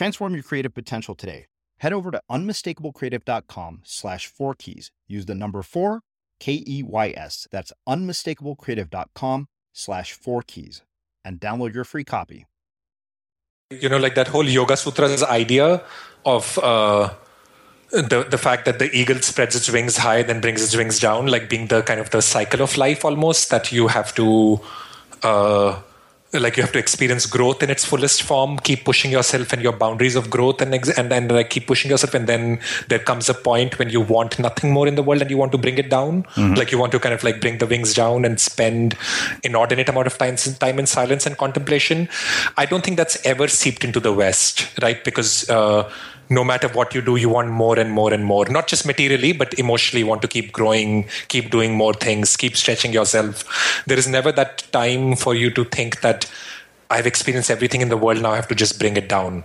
Transform your creative potential today. Head over to unmistakablecreative.com/4keys. Use the number 4, K-E-Y-S. That's unmistakablecreative.com/4keys and download your free copy. You know, like that whole Yoga Sutras idea of the fact that the eagle spreads its wings high, then brings its wings down, like being the kind of the cycle of life almost, that you have to... like you have to experience growth in its fullest form, keep pushing yourself and your boundaries of growth, and keep pushing yourself, and then there comes a point when you want nothing more in the world and you want to bring it down. Mm-hmm. Like you want to kind of like bring the wings down and spend inordinate amount of time in silence and contemplation. I don't think that's ever seeped into the West, right? Because no matter what you do, you want more and more and more, not just materially, but emotionally you want to keep growing, keep doing more things, keep stretching yourself. There is never that time for you to think that I've experienced everything in the world, now I have to just bring it down.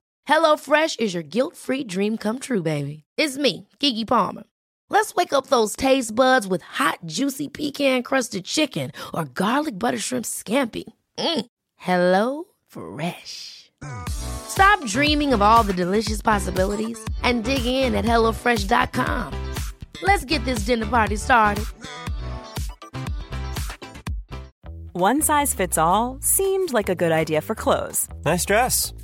HelloFresh is your guilt-free dream come true, baby. It's me, Keke Palmer. Let's wake up those taste buds with hot, juicy pecan-crusted chicken or garlic butter shrimp scampi. HelloFresh. Stop dreaming of all the delicious possibilities and dig in at HelloFresh.com. Let's get this dinner party started. One size fits all seemed like a good idea for clothes. Nice dress.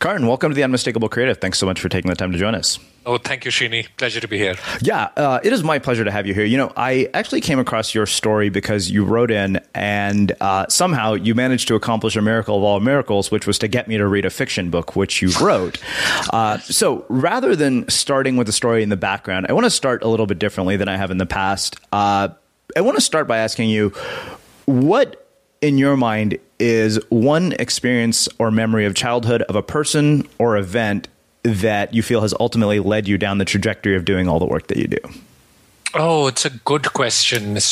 Karan, welcome to the Unmistakable Creative. Thanks so much for taking the time to join us. Oh, thank you, Srini. Pleasure to be here. Yeah, it is my pleasure to have you here. You know, I actually came across your story because you wrote in and somehow you managed to accomplish a miracle of all miracles, which was to get me to read a fiction book, which you wrote. So rather than starting with the story in the background, I want to start a little bit differently than I have in the past. I want to start by asking you, what in your mind is one experience or memory of childhood of a person or event that you feel has ultimately led you down the trajectory of doing all the work that you do? Oh, it's a good question. Maybe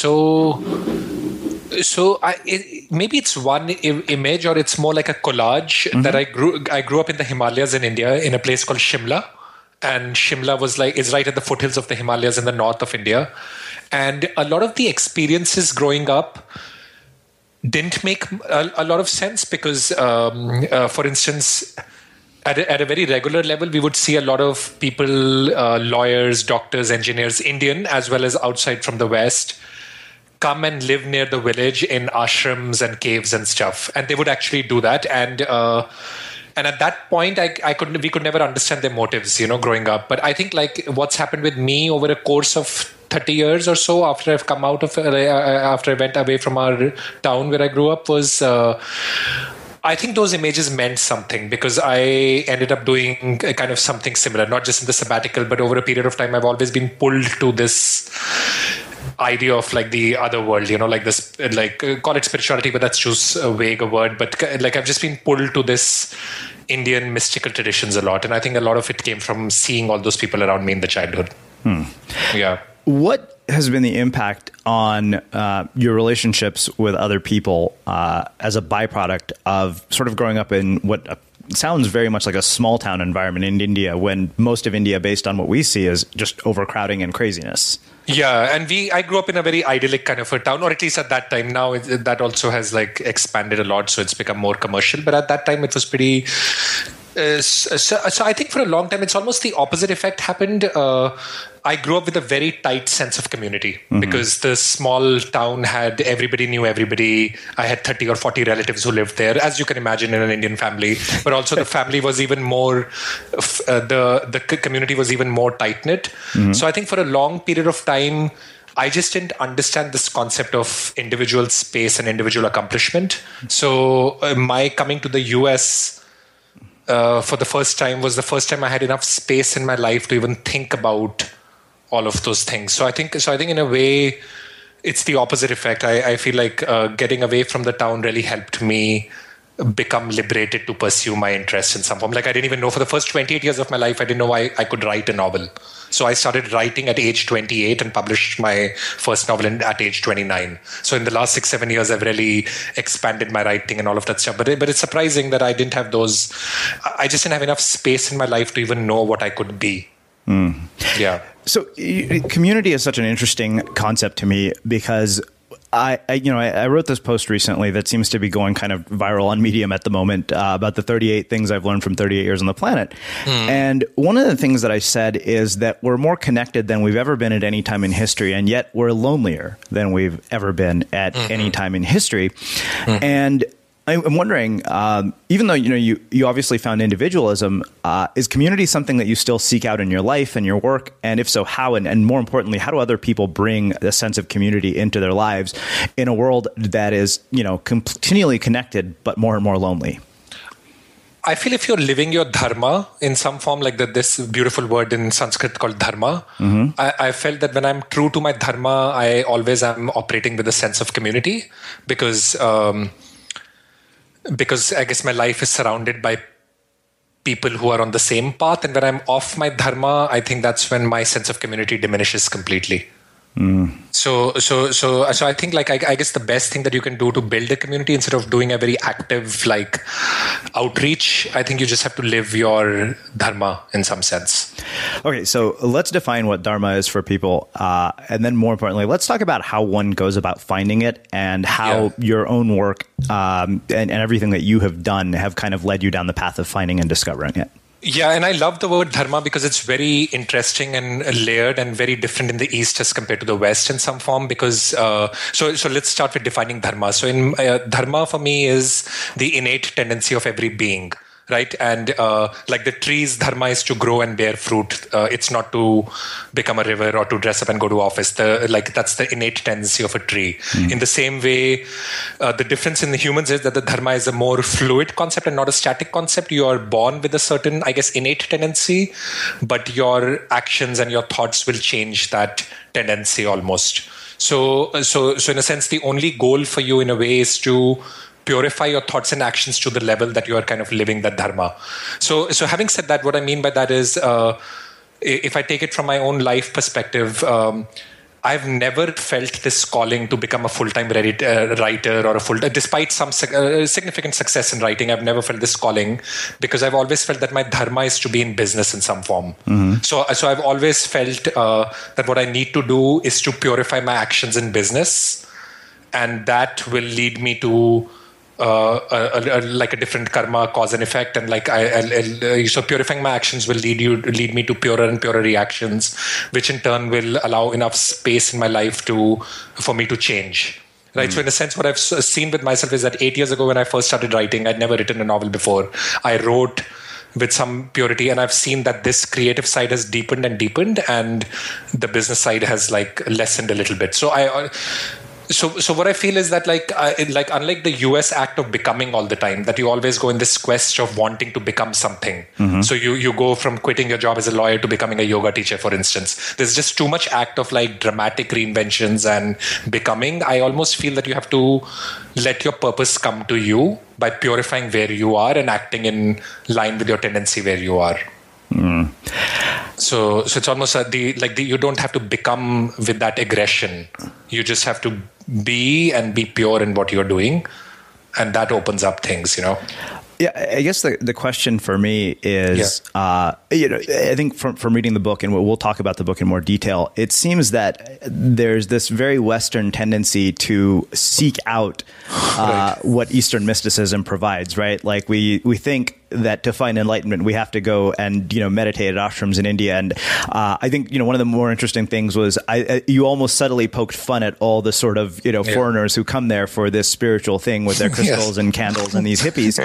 it's one image, or it's more like a collage that I grew up in the Himalayas in India in a place called Shimla. And Shimla is right at the foothills of the Himalayas in the north of India. And a lot of the experiences growing up didn't make a lot of sense because, for instance, at a very regular level, we would see a lot of people, lawyers, doctors, engineers, Indian, as well as outside from the West, come and live near the village in ashrams and caves and stuff. And they would actually do that. And at that point, we could never understand their motives, growing up. But I think what's happened with me over a course of 30 years or so after I've come out of, after I went away from our town where I grew up was, I think those images meant something because I ended up doing kind of something similar, not just in the sabbatical, but over a period of time, I've always been pulled to this idea of the other world, this, call it spirituality, but that's just a vague word. But I've just been pulled to this Indian mystical traditions a lot. And I think a lot of it came from seeing all those people around me in the childhood. Hmm. Yeah. What has been the impact on your relationships with other people as a byproduct of sort of growing up in what sounds very much like a small town environment in India, when most of India, based on what we see, is just overcrowding and craziness? Yeah, and I grew up in a very idyllic kind of a town, or at least at that time. Now that also has expanded a lot, so it's become more commercial. But at that time, it was pretty. So I think for a long time, it's almost the opposite effect happened. I grew up with a very tight sense of community because the small town had everybody knew everybody. I had 30 or 40 relatives who lived there, as you can imagine in an Indian family. But also the family was even more, the community was even more tight-knit. Mm-hmm. So I think for a long period of time, I just didn't understand this concept of individual space and individual accomplishment. So my coming to the US for the first time was the first time I had enough space in my life to even think about all of those things. So I think in a way, it's the opposite effect. I feel getting away from the town really helped me become liberated to pursue my interests in some form. I didn't even know for the first 28 years of my life, I didn't know why I could write a novel. So I started writing at age 28 and published my first novel at age 29. So in the last 6-7 years, I've really expanded my writing and all of that stuff. But it's surprising that I didn't have those. I just didn't have enough space in my life to even know what I could be. Mm. Yeah. So community is such an interesting concept to me because I wrote this post recently that seems to be going kind of viral on Medium at the moment about the 38 things I've learned from 38 years on the planet. Mm. And one of the things that I said is that we're more connected than we've ever been at any time in history, and yet we're lonelier than we've ever been at any time in history. Mm-hmm. And I'm wondering, even though you obviously found individualism, is community something that you still seek out in your life and your work? And if so, how? And more importantly, how do other people bring a sense of community into their lives in a world that is continually connected but more and more lonely? I feel if you're living your dharma in some form, like that, this beautiful word in Sanskrit called dharma, mm-hmm. I felt that when I'm true to my dharma, I always am operating with a sense of community because I guess my life is surrounded by people who are on the same path. And when I'm off my dharma, I think that's when my sense of community diminishes completely. Mm. So I think, like, I guess the best thing that you can do to build a community, instead of doing a very active outreach, I think you just have to live your dharma in some sense. Okay, so let's define what dharma is for people, and then more importantly, let's talk about how one goes about finding it and how your own work and everything that you have done have kind of led you down the path of finding and discovering it. Yeah, and I love the word dharma because it's very interesting and layered and very different in the East as compared to the West in some form. Because so let's start with defining dharma. So in dharma for me is the innate tendency of every being, right? And like the trees, dharma is to grow and bear fruit. It's not to become a river or to dress up and go to office. That's the innate tendency of a tree. Mm. In the same way, the difference in the humans is that the dharma is a more fluid concept and not a static concept. You are born with a certain, I guess, innate tendency, but your actions and your thoughts will change that tendency almost. So in a sense, the only goal for you in a way is to purify your thoughts and actions to the level that you are kind of living that dharma. So having said that, what I mean by that is, if I take it from my own life perspective, I've never felt this calling to become a full-time writer or a full-time, despite some significant success in writing, I've never felt this calling because I've always felt that my dharma is to be in business in some form. Mm-hmm. So I've always felt that what I need to do is to purify my actions in business, and that will lead me to a different karma, cause and effect, and so purifying my actions will lead me to purer and purer reactions, which in turn will allow enough space in my life for me to change. Right. Mm. So in a sense, what I've seen with myself is that 8 years ago when I first started writing, I'd never written a novel before. I wrote with some purity, and I've seen that this creative side has deepened and deepened, and the business side has lessened a little bit. So what I feel is that unlike the US act of becoming all the time, that you always go in this quest of wanting to become something. Mm-hmm. So you go from quitting your job as a lawyer to becoming a yoga teacher, for instance. There's just too much act of dramatic reinventions and becoming. I almost feel that you have to let your purpose come to you by purifying where you are and acting in line with your tendency where you are. Mm. So it's almost you don't have to become with that aggression. You just have to be pure in what you're doing, and that opens up things, Yeah, I guess the question for me is, I think from reading the book, and we'll talk about the book in more detail, it seems that there's this very Western tendency to seek out what Eastern mysticism provides, right? Like we think that to find enlightenment, we have to go and, meditate at ashrams in India. And I think, one of the more interesting things was you almost subtly poked fun at all the sort of, foreigners who come there for this spiritual thing with their crystals and candles and these hippies.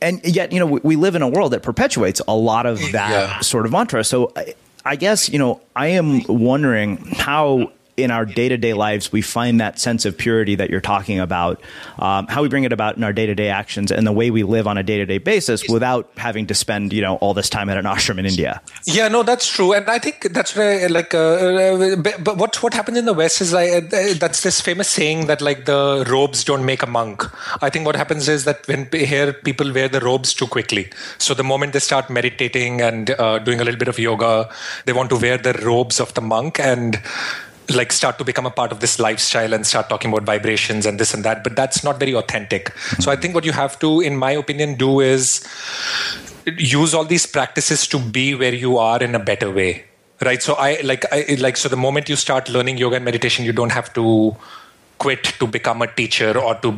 And yet, we live in a world that perpetuates a lot of that sort of mantra. So I guess, I am wondering how in our day-to-day lives, we find that sense of purity that you're talking about, how we bring it about in our day-to-day actions and the way we live on a day-to-day basis without having to spend, all this time at an ashram in India. Yeah, no, that's true. And I think that's where, but what happens in the West is that's this famous saying that the robes don't make a monk. I think what happens is that when here people wear the robes too quickly. So the moment they start meditating and doing a little bit of yoga, they want to wear the robes of the monk and start to become a part of this lifestyle and start talking about vibrations and this and that, but that's not very authentic. So I think what you have to, in my opinion, do is use all these practices to be where you are in a better way, right? So so the moment you start learning yoga and meditation, you don't have to quit to become a teacher or to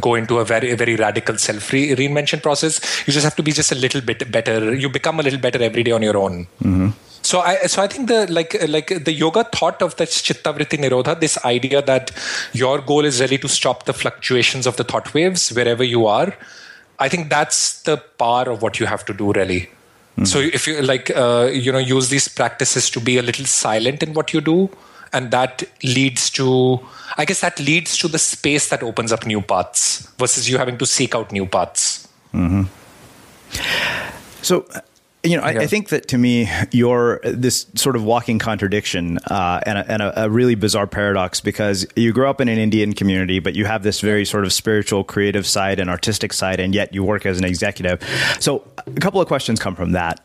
go into a very, very radical self reinvention process. You just have to be just a little bit better. You become a little better every day on your own. Mm-hmm. So I think the yoga thought of the chitta vritti nirodha, this idea that your goal is really to stop the fluctuations of the thought waves wherever you are. I think that's the power of what you have to do, really. Mm. So if you use these practices to be a little silent in what you do, and that leads to the space that opens up new paths versus you having to seek out new paths. Mm-hmm. So, I think that, to me, you're this sort of walking contradiction and a really bizarre paradox, because you grow up in an Indian community, but you have this very sort of spiritual, creative side and artistic side, and yet you work as an executive. So a couple of questions come from that.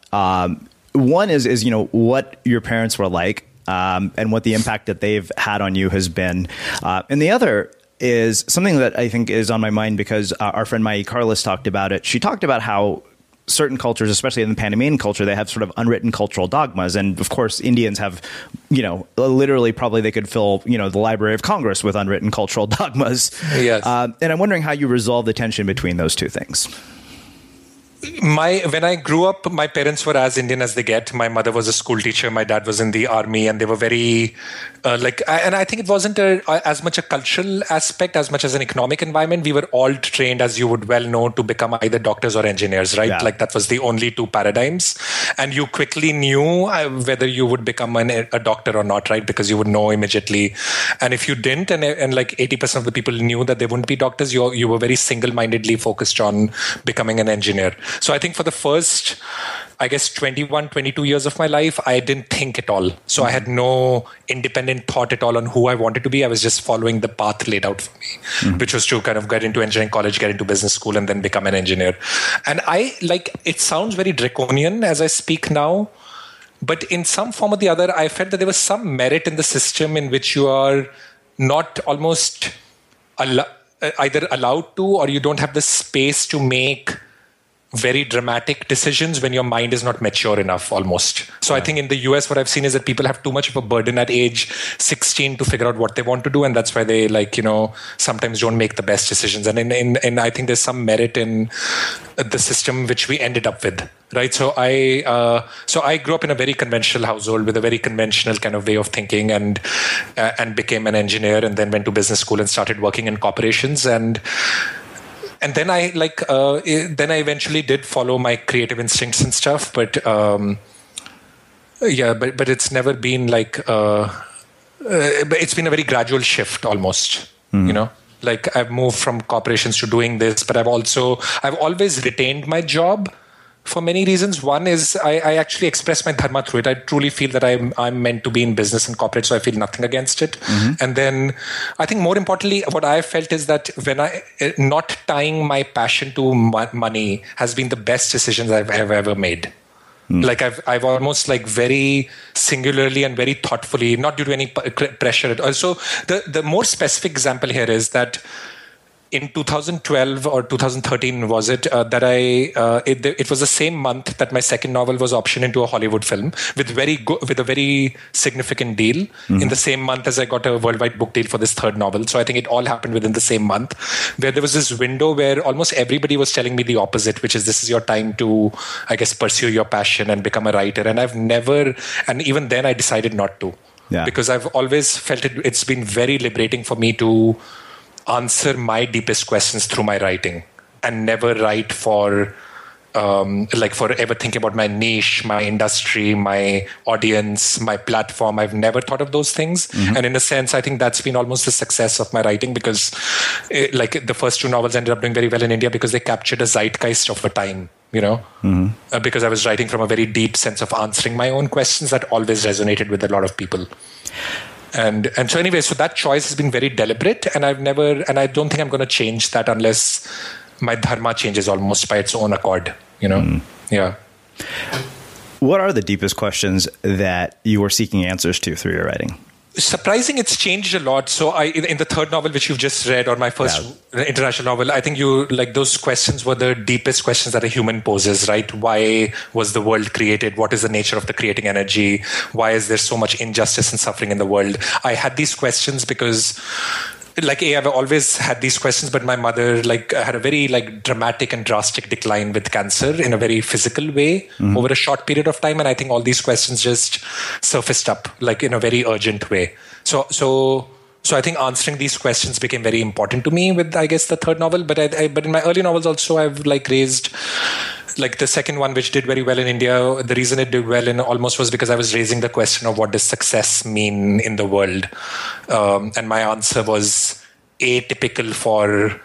One is what your parents were like, and what the impact that they've had on you has been. And the other is something that I think is on my mind because our friend Mai Carlos talked about it. She talked about how certain cultures, especially in the Panamanian culture, they have sort of unwritten cultural dogmas. And of course, Indians have, literally probably they could fill, the Library of Congress with unwritten cultural dogmas. Yes. And I'm wondering how you resolve the tension between those two things. When I grew up, my parents were as Indian as they get. My mother was a school teacher. My dad was in the army, and they were very and I think it wasn't as much a cultural aspect as much as an economic environment. We were all trained, as you would well know, to become either doctors or engineers, right? Yeah. Like that was the only two paradigms. And you quickly knew whether you would become a doctor or not, right? Because you would know immediately. And if you didn't, and like 80% of the people knew that they wouldn't be doctors, you were very single-mindedly focused on becoming an engineer. So I think for the first, 22 years of my life, I didn't think at all. So I had no independent thought at all on who I wanted to be. I was just following the path laid out for me, which was to kind of get into engineering college, get into business school, and then become an engineer. And it sounds very draconian as I speak now, but in some form or the other, I felt that there was some merit in the system in which you are not almost either allowed to, or you don't have the space to make very dramatic decisions when your mind is not mature enough almost. So yeah. I think in the US, what I've seen is that people have too much of a burden at age 16 to figure out what they want to do. And that's why they sometimes don't make the best decisions. And in I think there's some merit in the system which we ended up with. Right. So I grew up in a very conventional household with a very conventional kind of way of thinking, and became an engineer, and then went to business school and started working in corporations. And then I eventually did follow my creative instincts and stuff, but it's never been it's been a very gradual shift almost, like I've moved from corporations to doing this, but I've always retained my job for many reasons. One is I actually express my dharma through it. I truly feel that I'm meant to be in business and corporate, so I feel nothing against it. Mm-hmm. And then I think more importantly, what I felt is that when I not tying my passion to money has been the best decisions I've ever made. Mm. Like I've almost very singularly and very thoughtfully, not due to any pressure at all. So the more specific example here is that in 2012 or 2013 was it that it was the same month that my second novel was optioned into a Hollywood film with a very significant deal, in the same month as I got a worldwide book deal for this third novel. So I think it all happened within the same month, where there was this window where almost everybody was telling me the opposite, which is this is your time to, pursue your passion and become a writer. And even then I decided not to, because I've always felt it's been very liberating for me to answer my deepest questions through my writing, and never write for forever thinking about my niche, my industry, my audience, my platform. I've never thought of those things. Mm-hmm. And in a sense, I think that's been almost the success of my writing, because the first two novels ended up doing very well in India because they captured a zeitgeist of a time, because I was writing from a very deep sense of answering my own questions that always resonated with a lot of people. And so anyway, so that choice has been very deliberate, and I don't think I'm going to change that unless my dharma changes almost by its own accord, Yeah. What are the deepest questions that you were seeking answers to through your writing? Surprising, it's changed a lot. So in the third novel, which you've just read, or my first international novel, I think those questions were the deepest questions that a human poses, right? Why was the world created? What is the nature of the creating energy? Why is there so much injustice and suffering in the world? I had these questions because Like, I've always had these questions, but my mother had a very dramatic and drastic decline with cancer in a very physical way over a short period of time. And I think all these questions just surfaced up in a very urgent way. So I think answering these questions became very important to me with, I guess, the third novel. But but in my early novels also, I've raised... the second one, which did very well in India, the reason it did well in almost was because I was raising the question of what does success mean in the world. And my answer was atypical for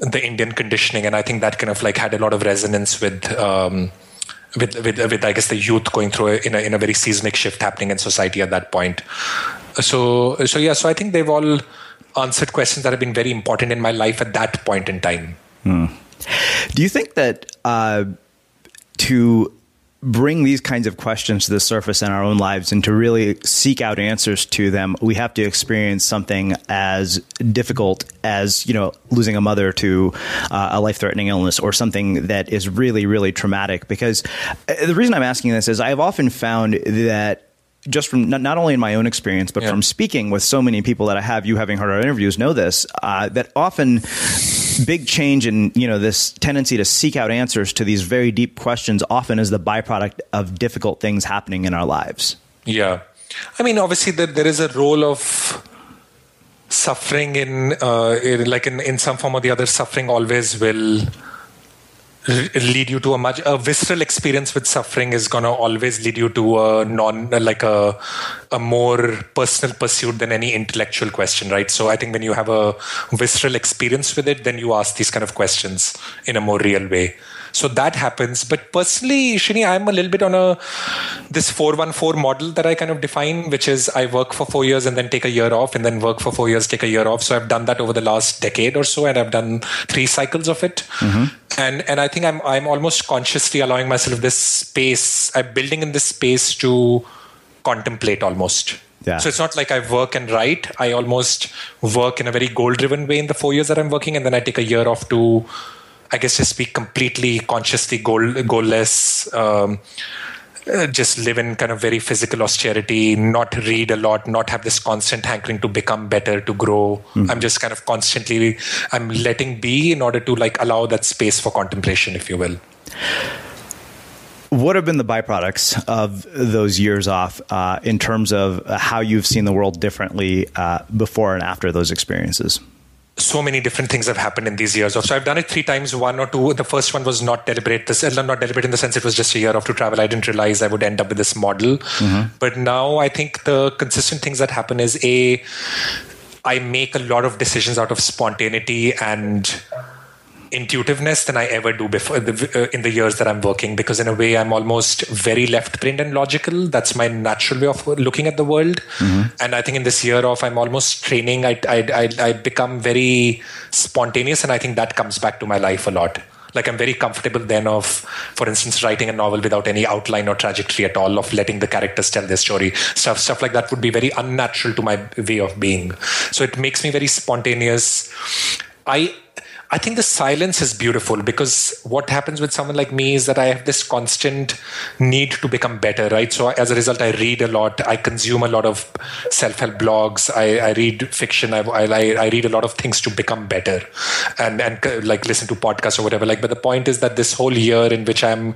the Indian conditioning. And I think that kind of had a lot of resonance with I guess, the youth going through in a very seismic shift happening in society at that point. So I think they've all answered questions that have been very important in my life at that point in time. Mm. Do you think that... to bring these kinds of questions to the surface in our own lives and to really seek out answers to them, we have to experience something as difficult as, losing a mother to a life-threatening illness, or something that is really, really traumatic? Because the reason I'm asking this is I've often found that just from not only in my own experience, but from speaking with so many people that I have, you having heard our interviews know this, that often big change in, this tendency to seek out answers to these very deep questions often is the byproduct of difficult things happening in our lives. Yeah. I mean, obviously there is a role of suffering in some form or the other. Suffering always will lead you to a visceral experience with suffering is going to always lead you to a more personal pursuit than any intellectual question, right? So I think when you have a visceral experience with it, then you ask these kind of questions in a more real way. So that happens. But personally, Shini, I'm a little bit on this 4-1-4 model that I kind of define, which is I work for 4 years and then take a year off, and then work for 4 years, take a year off. So I've done that over the last decade or so, and I've done 3 cycles of it. Mm-hmm. And I think I'm almost consciously allowing myself this space. I'm building in this space to contemplate almost. Yeah. So it's not like I work and write. I almost work in a very goal-driven way in the 4 years that I'm working, and then I take a year off to... I guess just be completely consciously goalless, just live in kind of very physical austerity, not read a lot, not have this constant hankering to become better, to grow. Mm-hmm. I'm just kind of constantly, I'm letting be in order to allow that space for contemplation, if you will. What have been the byproducts of those years off in terms of how you've seen the world differently before and after those experiences? So many different things have happened in these years off. So I've done it 3 times, 1 or 2. The first one was not deliberate. Not deliberate in the sense it was just a year off to travel. I didn't realize I would end up with this model. Mm-hmm. But now I think the consistent things that happen is I make a lot of decisions out of spontaneity and intuitiveness than I ever do before in the years that I'm working, because in a way I'm almost very left-brained and logical. That's my natural way of looking at the world. Mm-hmm. And I think in this year off, I'm almost training. I become very spontaneous, and I think that comes back to my life a lot. I'm very comfortable then of, for instance, writing a novel without any outline or trajectory at all, of letting the characters tell their story. Stuff like that would be very unnatural to my way of being. So it makes me very spontaneous. I think the silence is beautiful, because what happens with someone like me is that I have this constant need to become better, right? So as a result, I read a lot. I consume a lot of self-help blogs. I read fiction. I read a lot of things to become better, and listen to podcasts or whatever. But the point is that this whole year in which I'm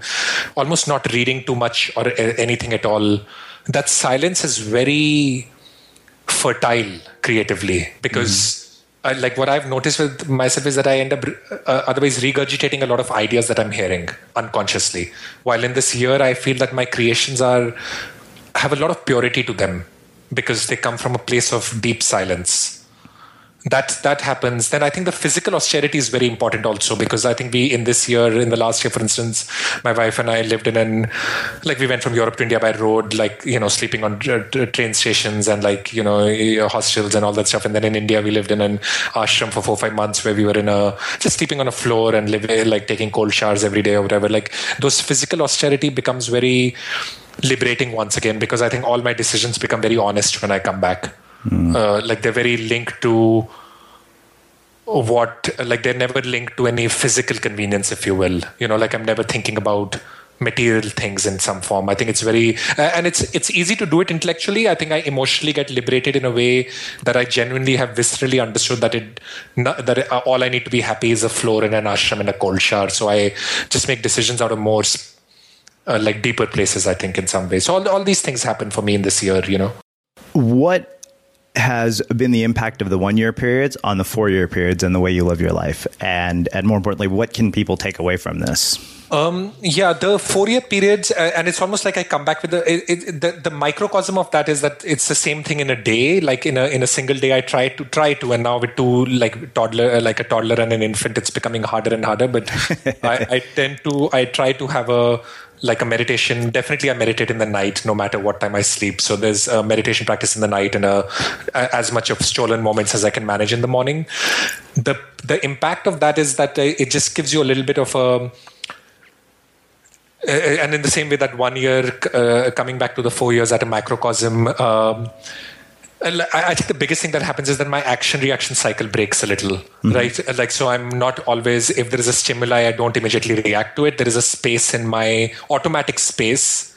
almost not reading too much or anything at all, that silence is very fertile creatively, because... Mm-hmm. What I've noticed with myself is that I end up otherwise regurgitating a lot of ideas that I'm hearing unconsciously. While in this year, I feel that my creations have a lot of purity to them, because they come from a place of deep silence. That happens. Then I think the physical austerity is very important also, because I think in the last year, for instance, my wife and I lived we went from Europe to India by road, sleeping on train stations and hostels and all that stuff. And then in India, we lived in an ashram for 4 or 5 months, where we were just sleeping on a floor and living, taking cold showers every day or whatever. Those physical austerity becomes very liberating once again, because I think all my decisions become very honest when I come back. They're very linked to they're never linked to any physical convenience, if you will. I'm never thinking about material things in some form. I think it's very, and it's easy to do it intellectually. I think I emotionally get liberated in a way that I genuinely have viscerally understood that all I need to be happy is a floor in an ashram and a cold shower. So I just make decisions out of more like deeper places, I think, in some ways. So all these things happen for me in this year, you know. What has been the impact of the 1-year periods on the 4-year periods and the way you live your life? And more importantly, what can people take away from this? The 4-year periods, and it's almost like I come back with the microcosm of that is that it's the same thing in a day. Like in a single day, I try to, and now with two like a toddler and an infant, it's becoming harder and harder. But I try to have a meditation. Definitely I meditate in the night, no matter what time I sleep. So there's a meditation practice in the night and as much of stolen moments as I can manage in the morning. The impact of that is that it just gives you a little bit of a... And in the same way that 1 year, coming back to the 4 years at a microcosm, I think the biggest thing that happens is that my action-reaction cycle breaks a little, right? Like, so I'm not always, if there is a stimuli, I don't immediately react to it. There is a space in my automatic space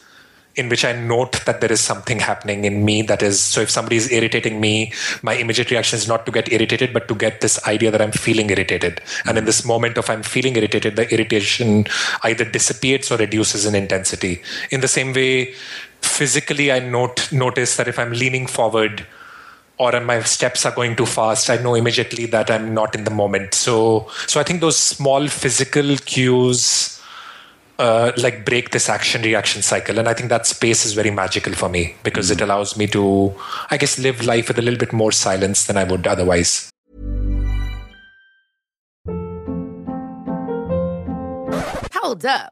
in which I note that there is something happening in me that is, so if somebody is irritating me, my immediate reaction is not to get irritated, but to get this idea that I'm feeling irritated. And in this moment of I'm feeling irritated, the irritation either dissipates or reduces in intensity. In the same way, physically, I notice that if I'm leaning forward or my steps are going too fast, I know immediately that I'm not in the moment. So I think those small physical cues break this action-reaction cycle. And I think that space is very magical for me because it allows me to, I guess, live life with a little bit more silence than I would otherwise. Hold up.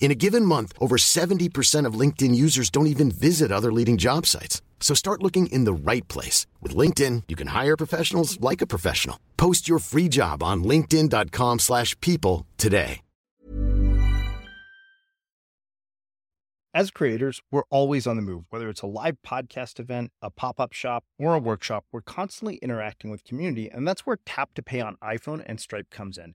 In a given month, over 70% of LinkedIn users don't even visit other leading job sites. So start looking in the right place. With LinkedIn, you can hire professionals like a professional. Post your free job on linkedin.com/people today. As creators, we're always on the move. Whether it's a live podcast event, a pop-up shop, or a workshop, we're constantly interacting with community, and that's where Tap to Pay on iPhone and Stripe comes in.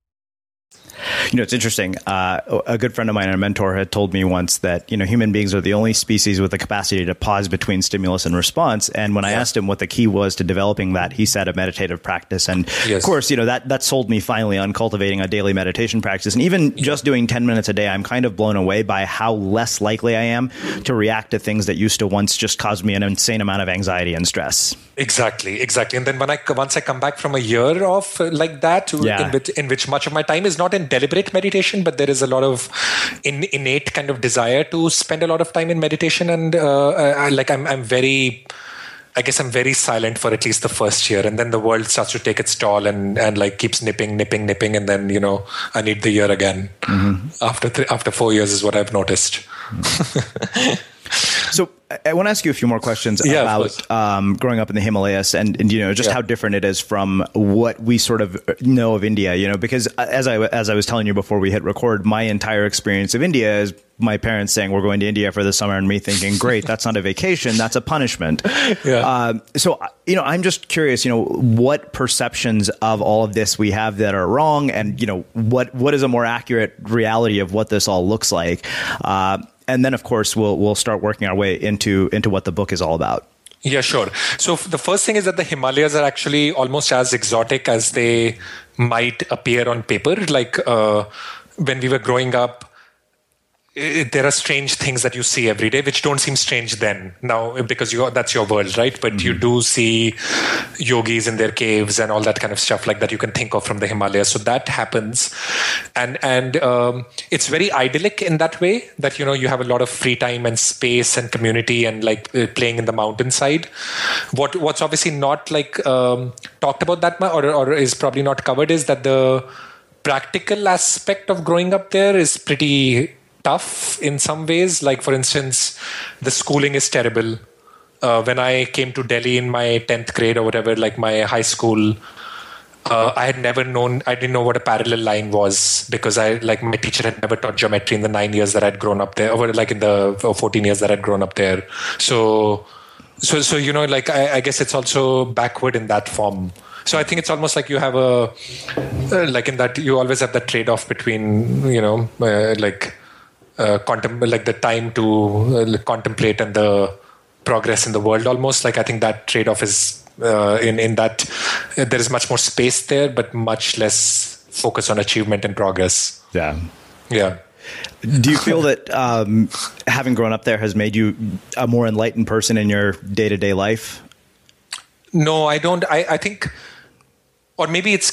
You know, it's interesting. A good friend of mine and a mentor had told me once that, you know, human beings are the only species with the capacity to pause between stimulus and response. And when I asked him what the key was to developing that, he said a meditative practice. And of course, you know, that sold me finally on cultivating a daily meditation practice. And even just doing 10 minutes a day, I'm kind of blown away by how less likely I am to react to things that used to once just cause me an insane amount of anxiety and stress. Exactly. And then once I come back from a year off like that, in which much of my time is not in deliberate meditation, but there is a lot of innate kind of desire to spend a lot of time in meditation. And I'm very silent for at least the first year. And then the world starts to take its toll and like keeps nipping. And then, you know, I need the year again. Mm-hmm. After 4 years is what I've noticed. So I want to ask you a few more questions about growing up in the Himalayas and you know, just how different it is from what we sort of know of India, you know, because as I was telling you before we hit record, my entire experience of India is my parents saying we're going to India for the summer and me thinking, great, that's not a vacation. That's a punishment. So, you know, I'm just curious, you know, what perceptions of all of this we have that are wrong and, you know, what is a more accurate reality of what this all looks like? And then, of course, we'll start working our way into what the book is all about. Yeah, sure. So the first thing is that the Himalayas are actually almost as exotic as they might appear on paper. Like when we were growing up, there are strange things that you see every day, which don't seem strange then now because that's your world, right? But you do see yogis in their caves and all that kind of stuff like that you can think of from the Himalayas. So that happens, and it's very idyllic in that way that, you know, you have a lot of free time and space and community and like playing in the mountainside. What's obviously not like talked about that much or is probably not covered is that the practical aspect of growing up there is pretty tough in some ways. Like, for instance, the schooling is terrible. When I came to Delhi in my 10th grade or whatever, like my high school, I didn't know what a parallel line was because my teacher had never taught geometry in the 9 years that I'd grown up there, or like in the 14 years that I'd grown up there. So you know, like I guess it's also backward in that form. So I think it's almost like you have you always have that trade-off between, you know, the time to contemplate and the progress in the world. Almost like I think that trade-off is in that there is much more space there, but much less focus on achievement and progress. Yeah. Do you feel that having grown up there has made you a more enlightened person in your day-to-day life? No, I don't. I think. Or maybe it's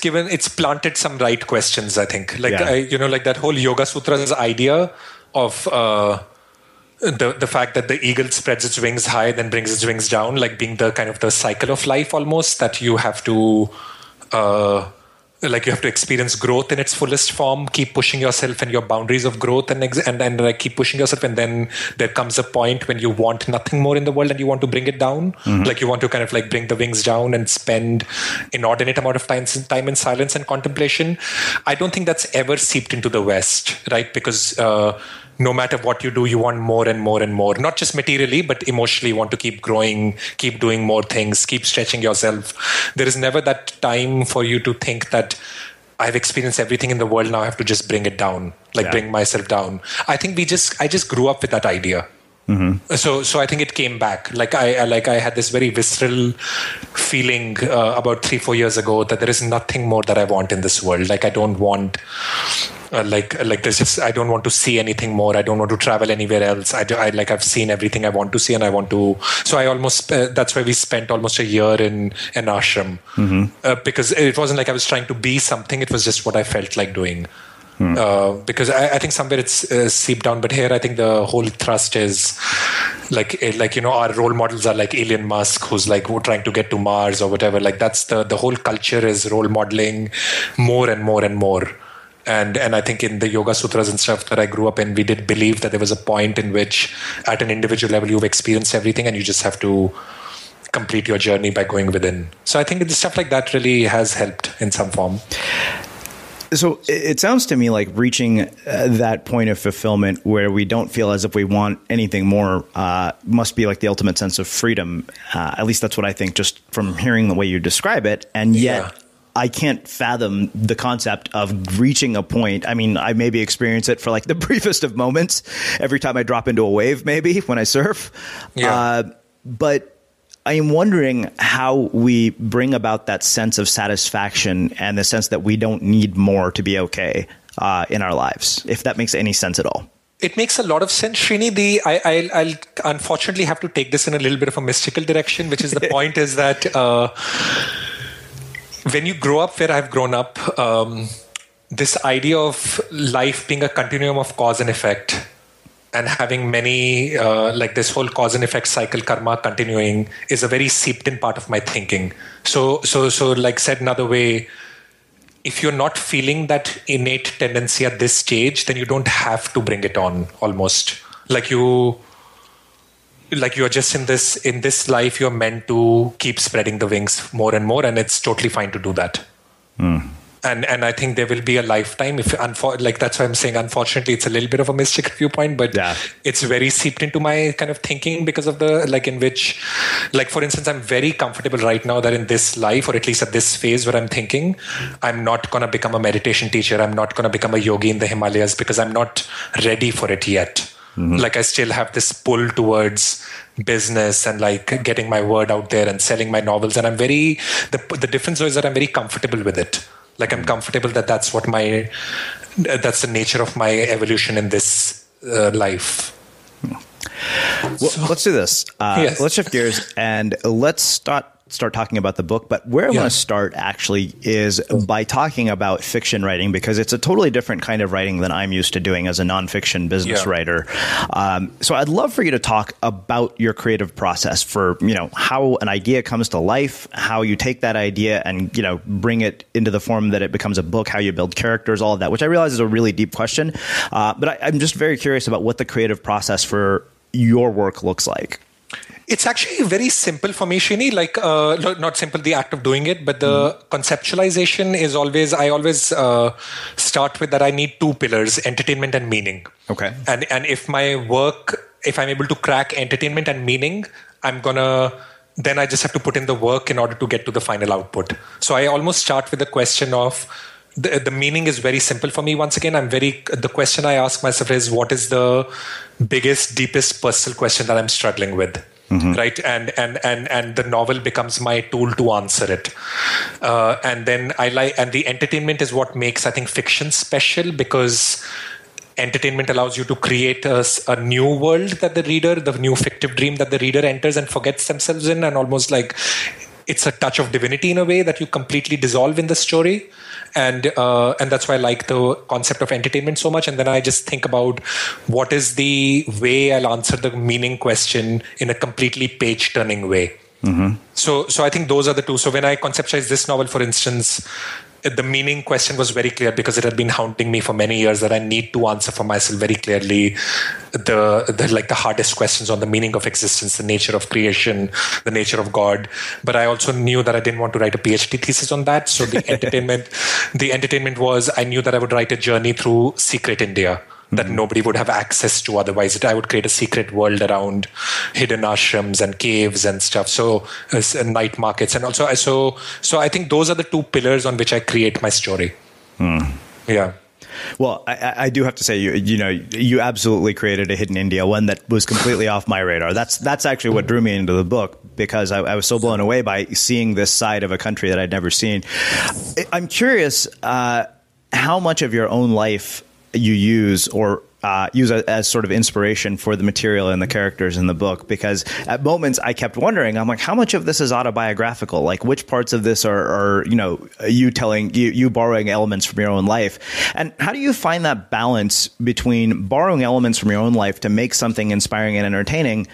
planted some right questions, I think. Like, you know, like that whole Yoga Sutras idea of the fact that the eagle spreads its wings high, then brings its wings down, like being the kind of the cycle of life almost, that you have to experience growth in its fullest form, keep pushing yourself and your boundaries of growth and like keep pushing yourself. And then there comes a point when you want nothing more in the world and you want to bring it down. Mm-hmm. Like you want to kind of like bring the wings down and spend inordinate amount of time in silence and contemplation. I don't think that's ever seeped into the West, right? Because no matter what you do, you want more and more and more, not just materially, but emotionally you want to keep growing, keep doing more things, keep stretching yourself. There is never that time for you to think that I've experienced everything in the world. Now I have to just bring it down, bring myself down. I think I just grew up with that idea. Mm-hmm. So I think it came back. Like I had this very visceral feeling about 3-4 years ago that there is nothing more that I want in this world. Like I don't want, I don't want to see anything more. I don't want to travel anywhere else. I've seen everything I want to see, and I want to. So I almost that's why we spent almost a year in an ashram, because it wasn't like I was trying to be something. It was just what I felt like doing. Because I think somewhere it's seeped down, but here I think the whole thrust is like you know, our role models are like Elon Musk, who's like we're trying to get to Mars or whatever. Like that's the whole culture is role modeling more and more and more. And I think in the Yoga Sutras and stuff that I grew up in, we did believe that there was a point in which at an individual level you've experienced everything and you just have to complete your journey by going within. So I think the stuff like that really has helped in some form. So it sounds to me like reaching that point of fulfillment where we don't feel as if we want anything more must be like the ultimate sense of freedom. At least that's what I think just from hearing the way you describe it. And yet I can't fathom the concept of reaching a point. I mean, I maybe experience it for like the briefest of moments every time I drop into a wave, maybe when I surf. But I am wondering how we bring about that sense of satisfaction and the sense that we don't need more to be okay in our lives, if that makes any sense at all. It makes a lot of sense, Srini. I'll unfortunately have to take this in a little bit of a mystical direction, which is the point is that when you grow up where I've grown up, this idea of life being a continuum of cause and effect, and having many, like this whole cause and effect cycle, karma continuing, is a very seeped in part of my thinking. So like said another way, if you're not feeling that innate tendency at this stage, then you don't have to bring it on almost. Like you're just in this life, you're meant to keep spreading the wings more and more, and it's totally fine to do that. Mm. And I think there will be a lifetime. That's why I'm saying, unfortunately, it's a little bit of a mystical viewpoint, but it's very seeped into my kind of thinking because of the, like in which, like for instance, I'm very comfortable right now that in this life, or at least at this phase where I'm thinking, I'm not going to become a meditation teacher. I'm not going to become a yogi in the Himalayas because I'm not ready for it yet. Mm-hmm. Like I still have this pull towards business and like getting my word out there and selling my novels. And I'm very, the difference is that I'm very comfortable with it. Like I'm comfortable that that's the nature of my evolution in this life. Well, so, let's do this. Let's shift gears and let's start talking about the book. But where I want to start actually is by talking about fiction writing, because it's a totally different kind of writing than I'm used to doing as a nonfiction business writer. So I'd love for you to talk about your creative process for, how an idea comes to life, how you take that idea and, bring it into the form that it becomes a book, how you build characters, all of that, which I realize is a really deep question. But I'm just very curious about what the creative process for your work looks like. It's actually very simple for me, Shini, like not simple, the act of doing it, but the conceptualization is always, I always start with that I need two pillars, entertainment and meaning. Okay. And if my work, if I'm able to crack entertainment and meaning, then I just have to put in the work in order to get to the final output. So I almost start with the question of, the meaning is very simple for me. Once again, the question I ask myself is, what is the biggest, deepest personal question that I'm struggling with? Mm-hmm. Right. And the novel becomes my tool to answer it. And the entertainment is what makes, I think, fiction special, because entertainment allows you to create a new world that the new fictive dream that the reader enters and forgets themselves in, and almost like it's a touch of divinity in a way that you completely dissolve in the story. And that's why I like the concept of entertainment so much. And then I just think about what is the way I'll answer the meaning question in a completely page-turning way. Mm-hmm. So I think those are the two. So when I conceptualized this novel, for instance, the meaning question was very clear because it had been haunting me for many years that I need to answer for myself very clearly the hardest questions on the meaning of existence, the nature of creation, the nature of God. But I also knew that I didn't want to write a PhD thesis on that. So the entertainment was, I knew that I would write a journey through secret India that nobody would have access to otherwise. I would create a secret world around hidden ashrams and caves and stuff. So night markets and also so I think those are the two pillars on which I create my story. Mm. Yeah. Well, I do have to say, you absolutely created a hidden India, one that was completely off my radar. That's actually what drew me into the book, because I was so blown away by seeing this side of a country that I'd never seen. I'm curious how much of your own life you use or use as sort of inspiration for the material and the characters in the book, because at moments I kept wondering, I'm like, how much of this is autobiographical? Like, which parts of this are you telling you borrowing elements from your own life? And how do you find that balance between borrowing elements from your own life to make something inspiring and entertaining,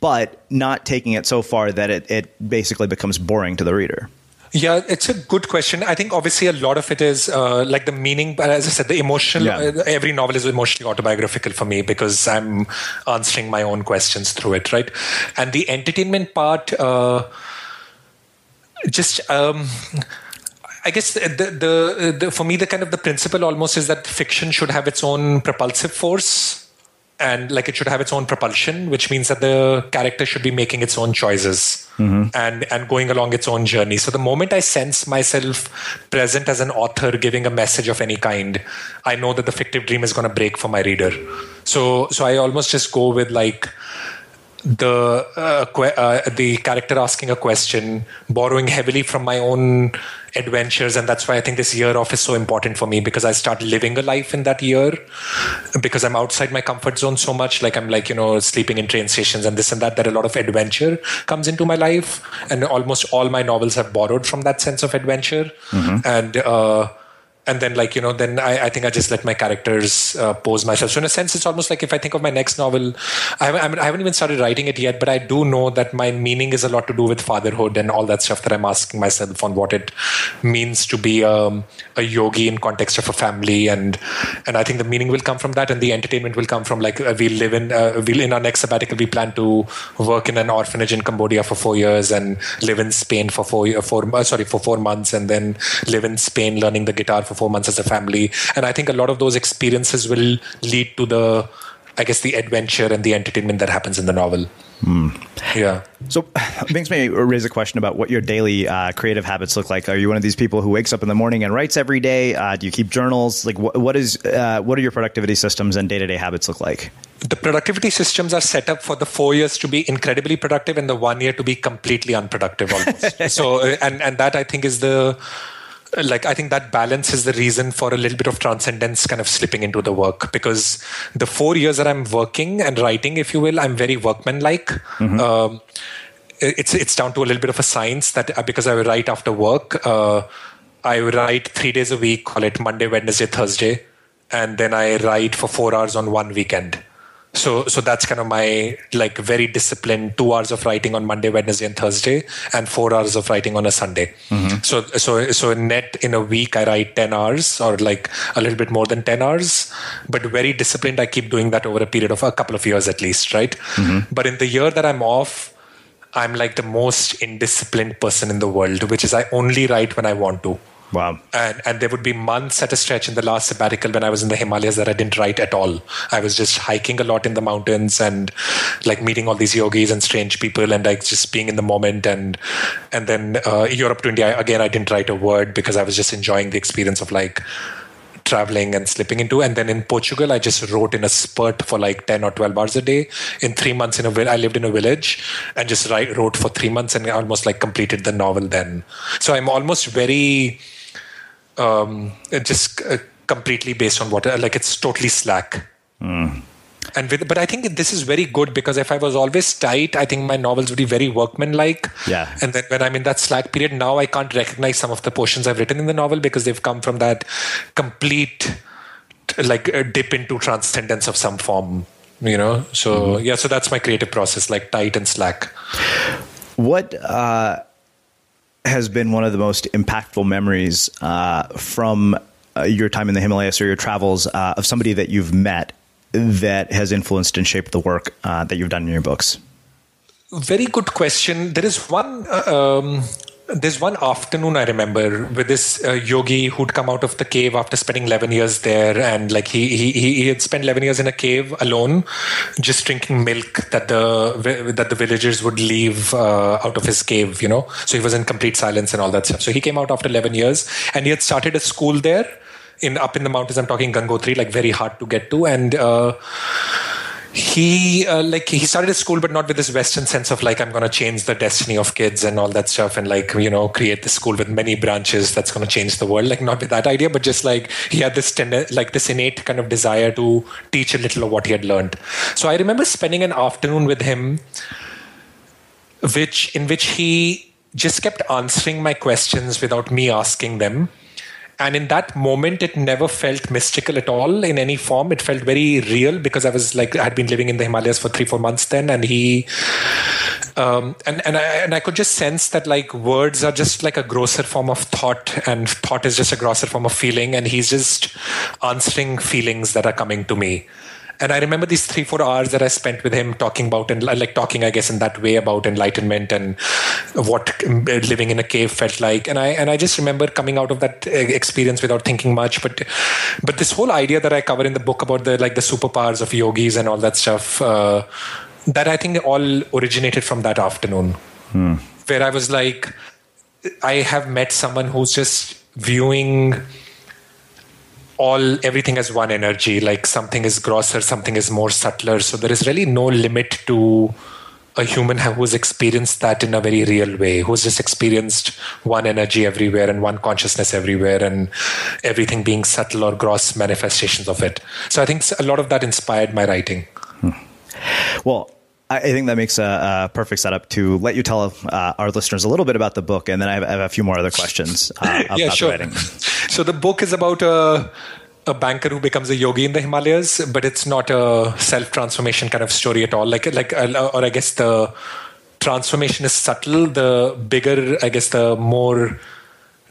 but not taking it so far that it basically becomes boring to the reader? Yeah, it's a good question. I think obviously a lot of it is like the meaning, but as I said, the emotional, every novel is emotionally autobiographical for me because I'm answering my own questions through it, right? And the entertainment part, I guess the for me, the kind of the principle almost is that fiction should have its own propulsive force and like it should have its own propulsion, which means that the character should be making its own choices and going along its own journey. So the moment I sense myself present as an author giving a message of any kind, I know that the fictive dream is going to break for my reader. So I almost just go with like the character asking a question, borrowing heavily from my own adventures, and that's why I think this year off is so important for me, because I start living a life in that year, because I'm outside my comfort zone so much. Like I'm like, you know, sleeping in train stations and this and that, that a lot of adventure comes into my life, and almost all my novels have borrowed from that sense of adventure. And then, like, you know, then I think I just let my characters pose myself. So in a sense, it's almost like if I think of my next novel, I haven't even started writing it yet, but I do know that my meaning is a lot to do with fatherhood and all that stuff that I'm asking myself on what it means to be a yogi in context of a family. And I think the meaning will come from that, and the entertainment will come from, like, in our next sabbatical, we plan to work in an orphanage in Cambodia for 4 years and live in Spain for 4 months, and then live in Spain learning the guitar for 4 months as a family. And I think a lot of those experiences will lead to the adventure and the entertainment that happens in the novel. Yeah. So it makes me raise a question about what your daily creative habits look like. Are you one of these people who wakes up in the morning and writes every day? Do you keep journals? Like, what are your productivity systems and day-to-day habits look like? The productivity systems are set up for the 4 years to be incredibly productive and the 1 year to be completely unproductive almost. So that, I think, is the... Like, I think that balance is the reason for a little bit of transcendence kind of slipping into the work, because the 4 years that I'm working and writing, if you will, I'm very workmanlike. It's down to a little bit of a science that, because I write after work, I write 3 days a week, call it Monday, Wednesday, Thursday, and then I write for 4 hours on one weekend. So that's kind of my, like, very disciplined 2 hours of writing on Monday, Wednesday, and Thursday, and 4 hours of writing on a Sunday. So net in a week, I write 10 hours or like a little bit more than 10 hours, but very disciplined. I keep doing that over a period of a couple of years at least, right? But in the year that I'm off, I'm like the most indisciplined person in the world, which is I only write when I want to. Wow. And there would be months at a stretch in the last sabbatical when I was in the Himalayas that I didn't write at all. I was just hiking a lot in the mountains and like meeting all these yogis and strange people and like just being in the moment. And then Europe to India, again, I didn't write a word because I was just enjoying the experience of like traveling and slipping into. And then in Portugal, I just wrote in a spurt for like 10 or 12 hours a day. In 3 months, I lived in a village and just wrote for 3 months and almost like completed the novel then. So I'm almost very... completely based on what, like, it's totally slack. But I think this is very good, because if I was always tight, I think my novels would be very workmanlike. Yeah. And then when I'm in that slack period, now I can't recognize some of the portions I've written in the novel because they've come from that complete, like, dip into transcendence of some form, you know? So, yeah, so that's my creative process, like tight and slack. What, has been one of the most impactful memories from your time in the Himalayas or your travels of somebody that you've met that has influenced and shaped the work that you've done in your books? Very good question. There is one. There's one afternoon I remember with this yogi who'd come out of the cave after spending 11 years there, and like he had spent 11 years in a cave alone, just drinking milk that the villagers would leave out of his cave, you know. So he was in complete silence and all that stuff. So he came out after 11 years, and he had started a school there up in the mountains. I'm talking Gangotri, like very hard to get to, and. He started a school, but not with this Western sense of like, I'm going to change the destiny of kids and all that stuff. And like, you know, create this school with many branches that's going to change the world. Like, not with that idea, but just like he had this innate kind of desire to teach a little of what he had learned. So I remember spending an afternoon with him, in which he just kept answering my questions without me asking them. And in that moment, it never felt mystical at all in any form. It felt very real because I had been living in the Himalayas for 3-4 months then. And he And I could just sense that like words are just like a grosser form of thought, and thought is just a grosser form of feeling, and he's just answering feelings that are coming to me. And I remember these 3-4 hours that I spent with him talking about, and like talking, I guess, in that way about enlightenment and what living in a cave felt like. And I just remember coming out of that experience without thinking much. But this whole idea that I cover in the book about the like the superpowers of yogis and all that stuff, that I think all originated from that afternoon, where I was like, I have met someone who's just viewing everything as one energy, like something is grosser, something is more subtler. So there is really no limit to a human who's experienced that in a very real way, who's just experienced one energy everywhere and one consciousness everywhere, and everything being subtle or gross manifestations of it. So I think a lot of that inspired my writing. Well, I think that makes a perfect setup to let you tell our listeners a little bit about the book, and then I have a few more other questions about the writing. So the book is about a banker who becomes a yogi in the Himalayas, but it's not a self-transformation kind of story at all. Or I guess the transformation is subtle. The bigger, I guess, the more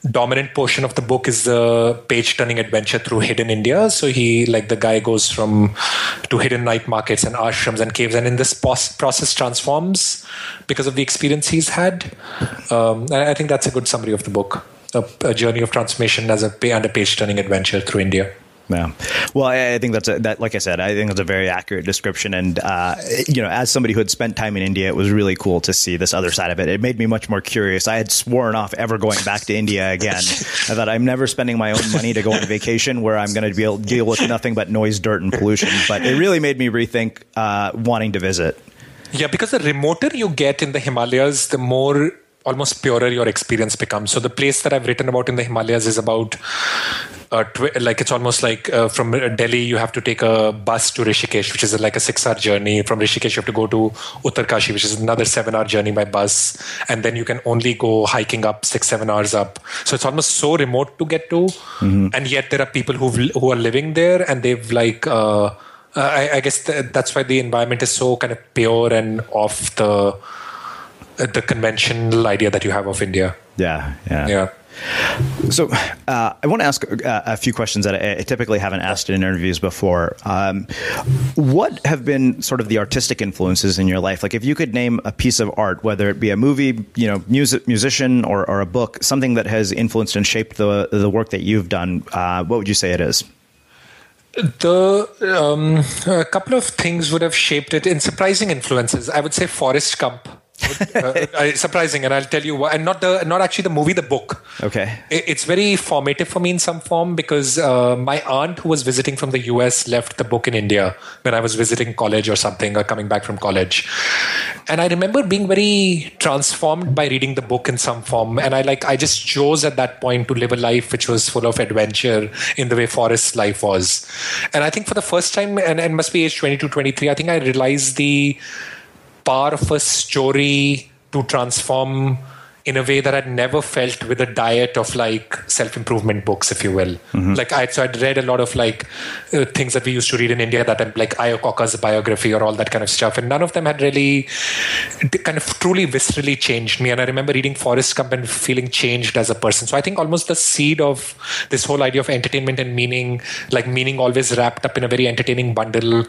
dominant portion of the book is the page-turning adventure through hidden India. So he, like the guy, goes to hidden night markets and ashrams and caves, and in this process transforms because of the experience he's had. I think that's a good summary of the book: a journey of transformation and a page-turning adventure through India. Yeah. Well, I think that, like I said, I think it's a very accurate description. And, as somebody who had spent time in India, it was really cool to see this other side of it. It made me much more curious. I had sworn off ever going back to India again. I thought, I'm never spending my own money to go on vacation where I'm going to be able to deal with nothing but noise, dirt, and pollution. But it really made me rethink wanting to visit. Yeah, because the remoter you get in the Himalayas, the more almost purer your experience becomes. So the place that I've written about in the Himalayas is about it's almost like from Delhi you have to take a bus to Rishikesh, which is like a 6-hour journey. From Rishikesh you have to go to Uttarkashi, which is another 7-hour journey by bus, and then you can only go hiking up 6-7 hours up. So it's almost so remote to get to, and yet there are people who are living there, and they've like I guess that's why the environment is so kind of pure and off the conventional idea that you have of India. Yeah. So I want to ask a few questions that I typically haven't asked in interviews before. What have been sort of the artistic influences in your life? Like if you could name a piece of art, whether it be a movie, musician or a book, something that has influenced and shaped the work that you've done, what would you say it is? A couple of things would have shaped it in surprising influences. I would say Forrest Gump. Surprising, and I'll tell you why. And not actually the movie, the book. Okay, it's very formative for me in some form because my aunt, who was visiting from the US, left the book in India when I was visiting college or something, or coming back from college. And I remember being very transformed by reading the book in some form. And I just chose at that point to live a life which was full of adventure in the way Forrest's life was. And I think for the first time, and must be age 22, 23, I think I realized the power of a story to transform in a way that I'd never felt with a diet of like self-improvement books, if you will. I'd read a lot of like things that we used to read in India, that like Iacocca's biography or all that kind of stuff, and none of them had really kind of truly viscerally changed me. And I remember reading Forrest Gump and feeling changed as a person. So I think almost the seed of this whole idea of entertainment and meaning, like meaning always wrapped up in a very entertaining bundle,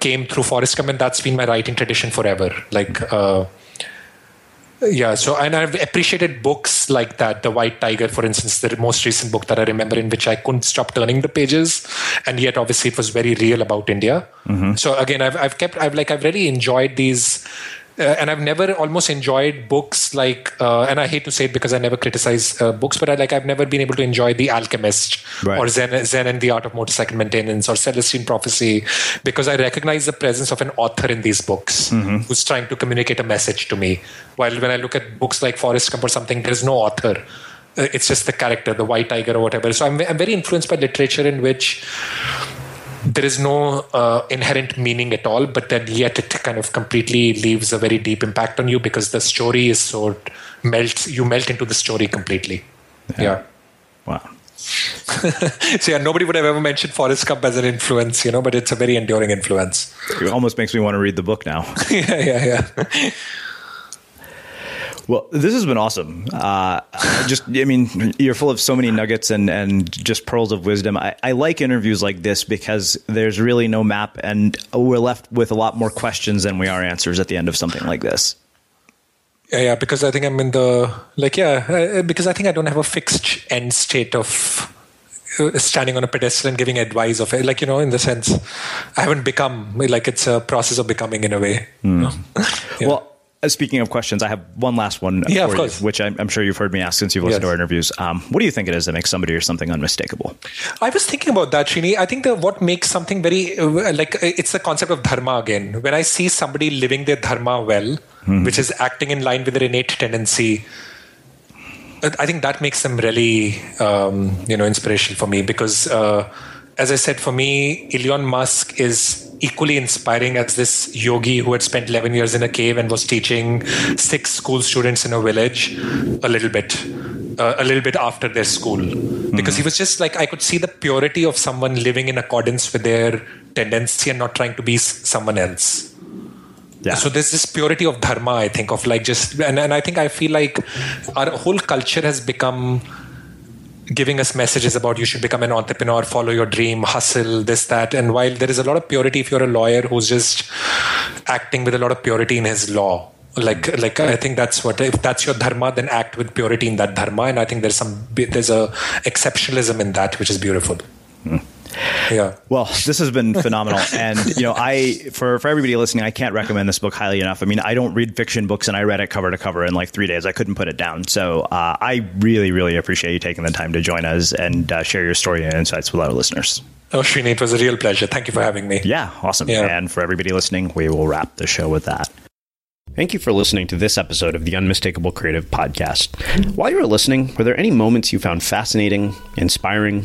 came through Forrest Gump, and that's been my writing tradition forever. And I've appreciated books like that. The White Tiger, for instance, the most recent book that I remember, in which I couldn't stop turning the pages, and yet obviously it was very real about India. So again, I've really enjoyed these, and I've never almost enjoyed books like, and I hate to say it because I never criticize books, but I've never been able to enjoy The Alchemist, right, or Zen and the Art of Motorcycle Maintenance, or Celestine Prophecy, because I recognize the presence of an author in these books who's trying to communicate a message to me. While when I look at books like Forrest Gump or something, there's no author. It's just the character, the White Tiger or whatever. So I'm very influenced by literature in which there is no inherent meaning at all, but then yet it kind of completely leaves a very deep impact on you because the story is so you melt into the story completely. Yeah. Wow. So yeah, nobody would have ever mentioned Forrest Gump as an influence, but it's a very enduring influence. It almost makes me want to read the book now. yeah. Well, this has been awesome. You're full of so many nuggets and just pearls of wisdom. I like interviews like this because there's really no map, and we're left with a lot more questions than we are answers at the end of something like this. Yeah, because I think I'm in the, because I think I don't have a fixed end state of standing on a pedestal and giving advice of it. In the sense, I haven't become, it's a process of becoming in a way. Mm. Yeah. Well, speaking of questions, I have one last one for you, which I'm sure you've heard me ask since you've listened to our interviews. What do you think it is that makes somebody or something unmistakable? I was thinking about that, Srini. I think that what makes something very, it's the concept of dharma again. When I see somebody living their dharma well, which is acting in line with their innate tendency, I think that makes them really, inspirational for me because, as I said, for me, Elon Musk is equally inspiring as this yogi who had spent 11 years in a cave and was teaching 6 school students in a village a little bit after their school. Because he was just I could see the purity of someone living in accordance with their tendency and not trying to be someone else. Yeah. So there's this purity of dharma, I think, of and I think I feel like our whole culture has become giving us messages about you should become an entrepreneur, follow your dream, hustle, this, that. And while there is a lot of purity, if you're a lawyer who's just acting with a lot of purity in his law, I think that's what, if that's your dharma, then act with purity in that dharma. And I think there's a exceptionalism in that, which is beautiful. Mm. Yeah. Well, this has been phenomenal. And, for everybody listening, I can't recommend this book highly enough. I mean, I don't read fiction books, and I read it cover to cover in 3 days. I couldn't put it down. So I really, really appreciate you taking the time to join us and share your story and insights with our listeners. Oh, Srini, it was a real pleasure. Thank you for having me. Yeah. Awesome. Yeah. And for everybody listening, we will wrap the show with that. Thank you for listening to this episode of the Unmistakable Creative Podcast. While you were listening, were there any moments you found fascinating, inspiring,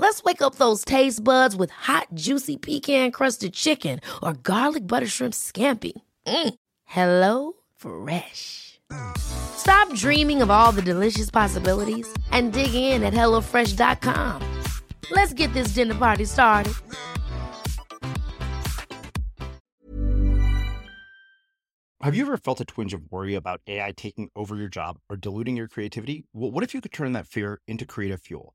Let's wake up those taste buds with hot, juicy pecan-crusted chicken or garlic butter shrimp scampi. Mm. Hello Fresh. Stop dreaming of all the delicious possibilities and dig in at HelloFresh.com. Let's get this dinner party started. Have you ever felt a twinge of worry about AI taking over your job or diluting your creativity? Well, what if you could turn that fear into creative fuel?